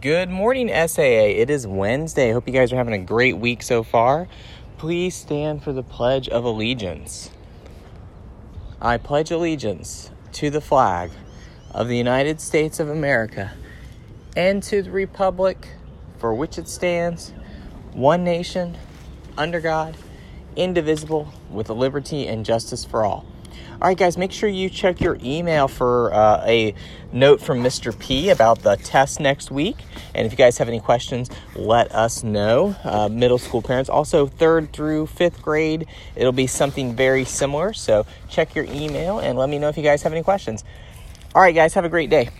Good morning, SAA. It is Wednesday. I hope you guys are having a great week so far. Please stand for the Pledge of Allegiance. I pledge allegiance to the flag of the United States of America and to the republic for which it stands, one nation, under God, indivisible, with liberty and justice for all. All right, guys, make sure you check your email for a note from Mr. P about the test next week. And if you guys have any questions, let us know. Middle school parents. Also, 3rd through 5th grade, it'll be something very similar. So check your email and let me know if you guys have any questions. All right, guys, have a great day.